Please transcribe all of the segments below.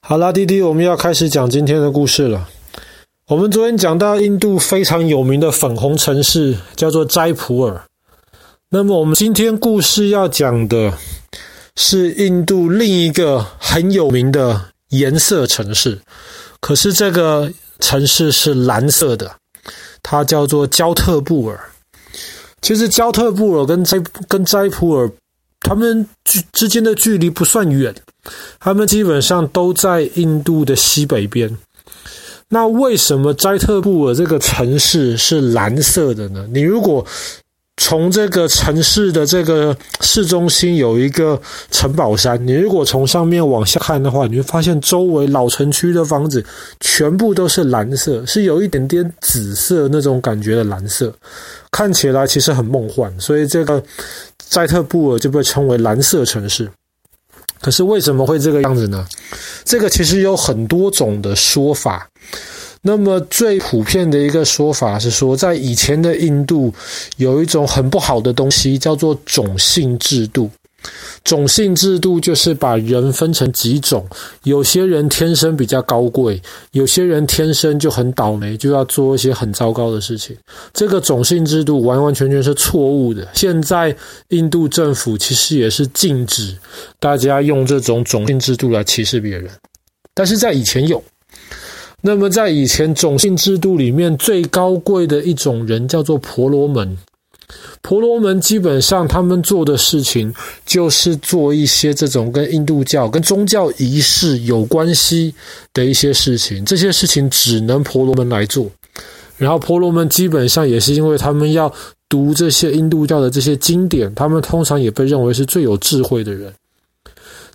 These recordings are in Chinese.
好啦，弟弟，我们要开始讲今天的故事了。我们昨天讲到印度非常有名的粉红城市叫做斋普尔，那么我们今天故事要讲的是印度另一个很有名的颜色城市，可是这个城市是蓝色的，它叫做焦特布尔。其实焦特布尔跟斋普尔他们之间的距离不算远，他们基本上都在印度的西北边。那为什么斋特布尔这个城市是蓝色的呢？你如果从这个城市的这个市中心有一个城堡山，你如果从上面往下看的话，你会发现周围老城区的房子全部都是蓝色，是有一点点紫色那种感觉的蓝色，看起来其实很梦幻，所以这个斋特布尔就被称为蓝色城市。可是为什么会这个样子呢？这个其实有很多种的说法。那么最普遍的一个说法是说，在以前的印度有一种很不好的东西叫做种姓制度。种姓制度就是把人分成几种，有些人天生比较高贵，有些人天生就很倒霉，就要做一些很糟糕的事情。这个种姓制度完完全全是错误的，现在印度政府其实也是禁止大家用这种种姓制度来歧视别人，但是在以前有。那么在以前种姓制度里面最高贵的一种人叫做婆罗门。婆罗门基本上他们做的事情就是做一些这种跟印度教跟宗教仪式有关系的一些事情，这些事情只能婆罗门来做。然后婆罗门基本上也是因为他们要读这些印度教的这些经典，他们通常也被认为是最有智慧的人。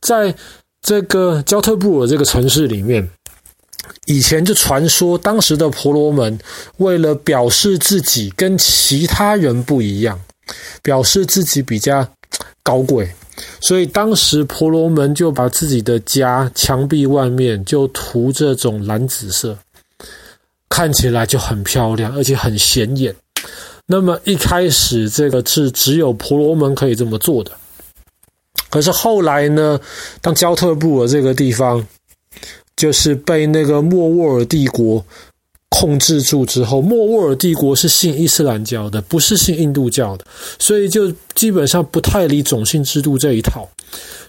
在这个焦特布尔这个城市里面，以前就传说当时的婆罗门为了表示自己跟其他人不一样，表示自己比较高贵，所以当时婆罗门就把自己的家墙壁外面就涂这种蓝紫色，看起来就很漂亮而且很显眼。那么一开始这个是只有婆罗门可以这么做的，可是后来呢，当焦特布尔这个地方就是被那个莫卧儿帝国控制住之后，莫卧儿帝国是信伊斯兰教的，不是信印度教的，所以就基本上不太理种姓制度这一套。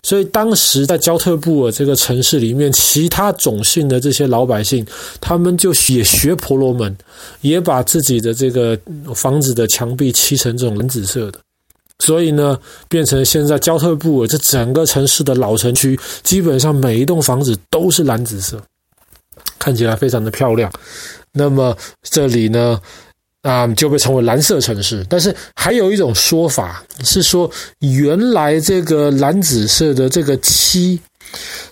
所以当时在焦特布尔这个城市里面，其他种姓的这些老百姓，他们就也学婆罗门，也把自己的这个房子的墙壁漆成这种蓝紫色的。所以呢，变成现在焦特布尔这整个城市的老城区，基本上每一栋房子都是蓝紫色，看起来非常的漂亮。那么这里呢，就被称为蓝色城市。但是还有一种说法是说，原来这个蓝紫色的这个漆，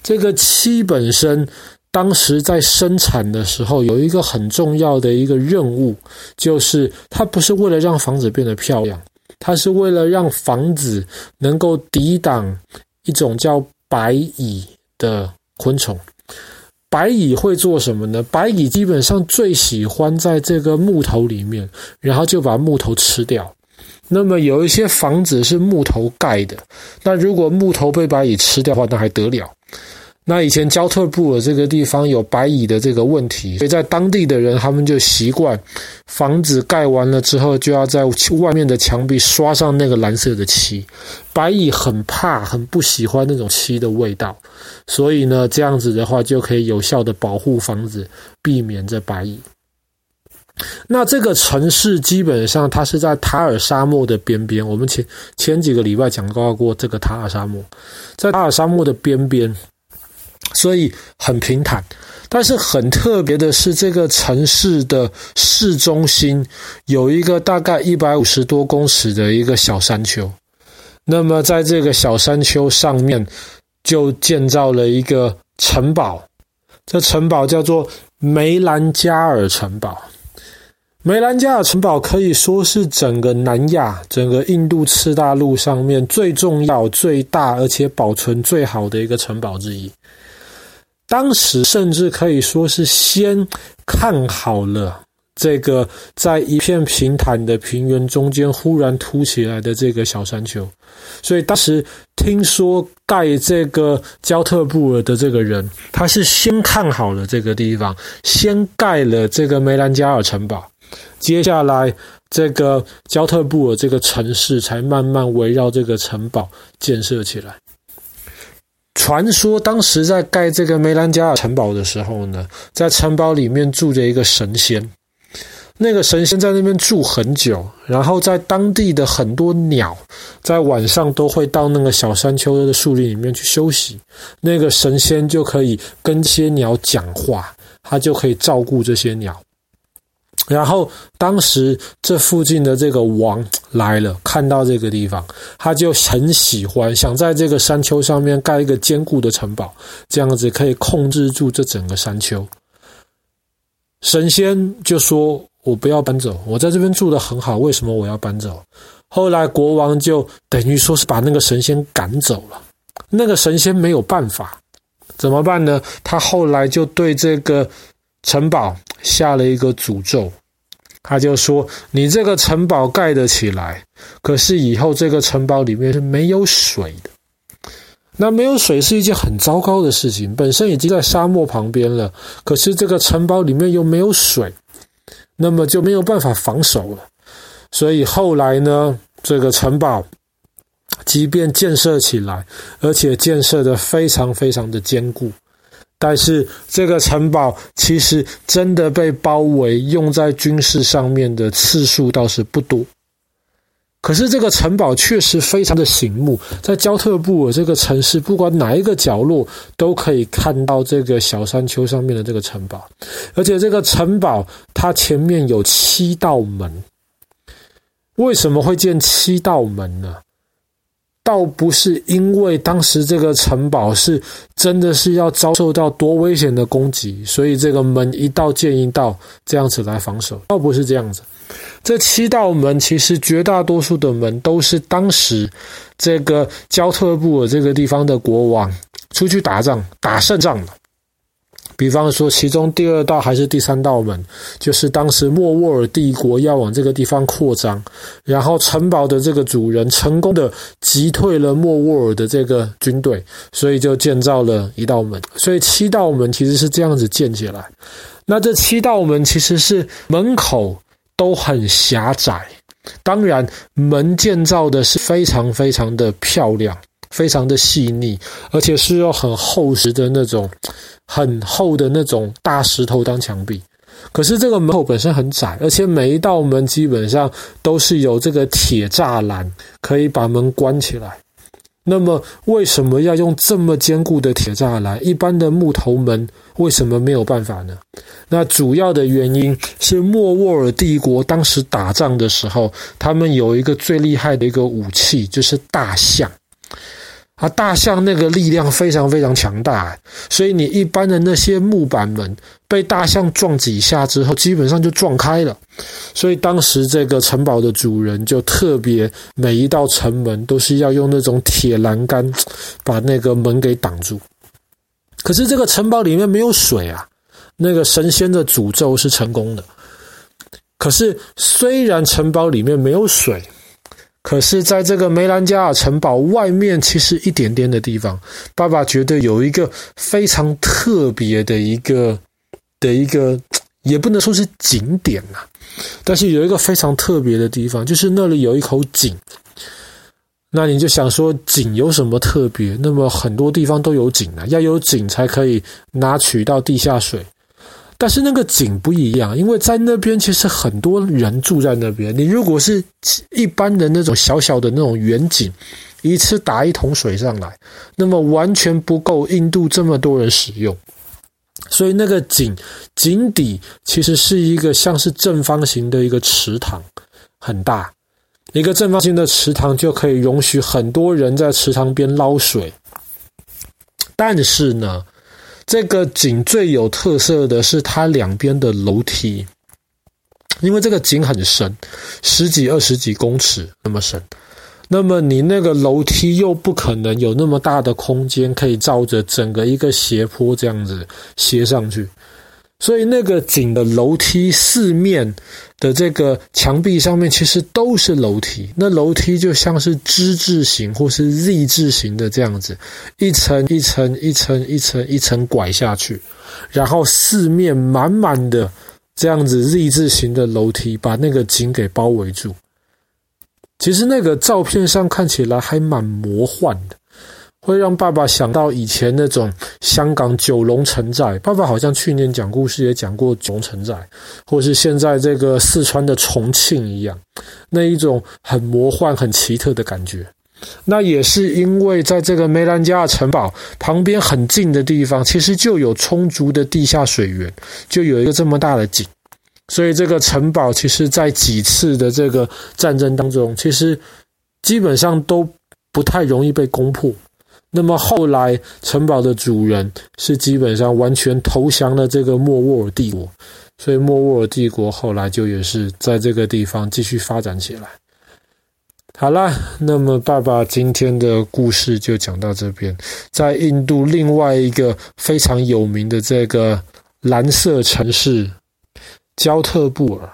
这个漆本身当时在生产的时候有一个很重要的一个任务，就是它不是为了让房子变得漂亮，它是为了让房子能够抵挡一种叫白蚁的昆虫。白蚁会做什么呢？白蚁基本上最喜欢在这个木头里面，然后就把木头吃掉。那么有一些房子是木头盖的，那如果木头被白蚁吃掉的话，那还得了。那以前焦特布尔这个地方有白蚁的这个问题，所以在当地的人他们就习惯房子盖完了之后就要在外面的墙壁刷上那个蓝色的漆。白蚁很怕很不喜欢那种漆的味道，所以呢这样子的话就可以有效的保护房子避免这白蚁。那这个城市基本上它是在塔尔沙漠的边边，我们前几个礼拜讲到过这个塔尔沙漠，在塔尔沙漠的边边，所以很平坦。但是很特别的是，这个城市的市中心有一个大概150多公尺的一个小山丘。那么在这个小山丘上面就建造了一个城堡，这城堡叫做梅兰加尔城堡。梅兰加尔城堡可以说是整个南亚、整个印度次大陆上面最重要、最大而且保存最好的一个城堡之一。当时甚至可以说是先看好了这个在一片平坦的平原中间忽然凸起来的这个小山丘。所以当时听说盖这个焦特布尔的这个人，他是先看好了这个地方，先盖了这个梅兰加尔城堡，接下来这个焦特布尔这个城市才慢慢围绕这个城堡建设起来。传说当时在盖这个梅兰加尔城堡的时候呢，在城堡里面住着一个神仙，那个神仙在那边住很久，然后在当地的很多鸟在晚上都会到那个小山丘的树林里面去休息，那个神仙就可以跟这些鸟讲话，他就可以照顾这些鸟。然后当时这附近的这个王来了，看到这个地方，他就很喜欢，想在这个山丘上面盖一个坚固的城堡，这样子可以控制住这整个山丘。神仙就说，我不要搬走，我在这边住得很好，为什么我要搬走？后来国王就等于说是把那个神仙赶走了。那个神仙没有办法，怎么办呢？他后来就对这个城堡下了一个诅咒，他就说，你这个城堡盖得起来，可是以后这个城堡里面是没有水的。那没有水是一件很糟糕的事情，本身已经在沙漠旁边了，可是这个城堡里面又没有水，那么就没有办法防守了。所以后来呢，这个城堡即便建设起来，而且建设得非常非常的坚固，但是这个城堡其实真的被包围用在军事上面的次数倒是不多。可是这个城堡确实非常的醒目，在焦特布尔这个城市，不管哪一个角落都可以看到这个小山丘上面的这个城堡。而且这个城堡它前面有7道门。为什么会建7道门呢？倒不是因为当时这个城堡是真的是要遭受到多危险的攻击，所以这个门一道建一道这样子来防守，倒不是这样子。这7道门其实绝大多数的门都是当时这个焦特布尔这个地方的国王出去打仗打胜仗的。比方说其中第2道还是第3道门，就是当时莫卧儿帝国要往这个地方扩张，然后城堡的这个主人成功的击退了莫卧儿的这个军队，所以就建造了1道门。所以7道门其实是这样子建起来。那这7道门其实是门口都很狭窄，当然门建造的是非常非常的漂亮，非常的细腻，而且是用很厚实的那种很厚的那种大石头当墙壁。可是这个门口本身很窄，而且每一道门基本上都是有这个铁栅栏可以把门关起来。那么为什么要用这么坚固的铁栅栏？一般的木头门为什么没有办法呢？那主要的原因是莫卧儿帝国当时打仗的时候，他们有一个最厉害的一个武器，就是大象。大象那个力量非常非常强大，所以你一般的那些木板门被大象撞几下之后基本上就撞开了。所以当时这个城堡的主人就特别每一道城门都是要用那种铁栏杆把那个门给挡住。可是这个城堡里面没有水啊，那个神仙的诅咒是成功的。可是虽然城堡里面没有水，可是在这个梅兰加尔城堡外面其实一点点的地方，爸爸觉得有一个非常特别的一个也不能说是景点啊，但是有一个非常特别的地方，就是那里有一口井。那你就想说井有什么特别？那么很多地方都有井啊，要有井才可以拿取到地下水。但是那个井不一样，因为在那边其实很多人住在那边，你如果是一般的那种小小的那种圆井，一次打1桶水上来，那么完全不够印度这么多人使用。所以那个井底其实是一个像是正方形的一个池塘，很大，一个正方形的池塘就可以容许很多人在池塘边捞水。但是呢，这个井最有特色的是它两边的楼梯，因为这个井很深，10几20几公尺那么深，那么你那个楼梯又不可能有那么大的空间可以照着整个一个斜坡这样子斜上去，所以那个井的楼梯四面的这个墙壁上面其实都是楼梯，那楼梯就像是之字形或是 Z 字形的这样子，一层一层一层一层一层拐下去，然后四面满满的这样子 Z 字形的楼梯把那个井给包围住。其实那个照片上看起来还蛮魔幻的，会让爸爸想到以前那种香港九龙城寨，爸爸好像去年讲故事也讲过九龙城寨，或是现在这个四川的重庆一样，那一种很魔幻很奇特的感觉。那也是因为在这个梅兰加尔城堡旁边很近的地方，其实就有充足的地下水源，就有一个这么大的井，所以这个城堡其实在几次的这个战争当中，其实基本上都不太容易被攻破。那么后来城堡的主人是基本上完全投降了这个莫卧儿帝国，所以莫卧儿帝国后来就也是在这个地方继续发展起来。好啦，那么爸爸今天的故事就讲到这边。在印度另外一个非常有名的这个蓝色城市焦特布尔，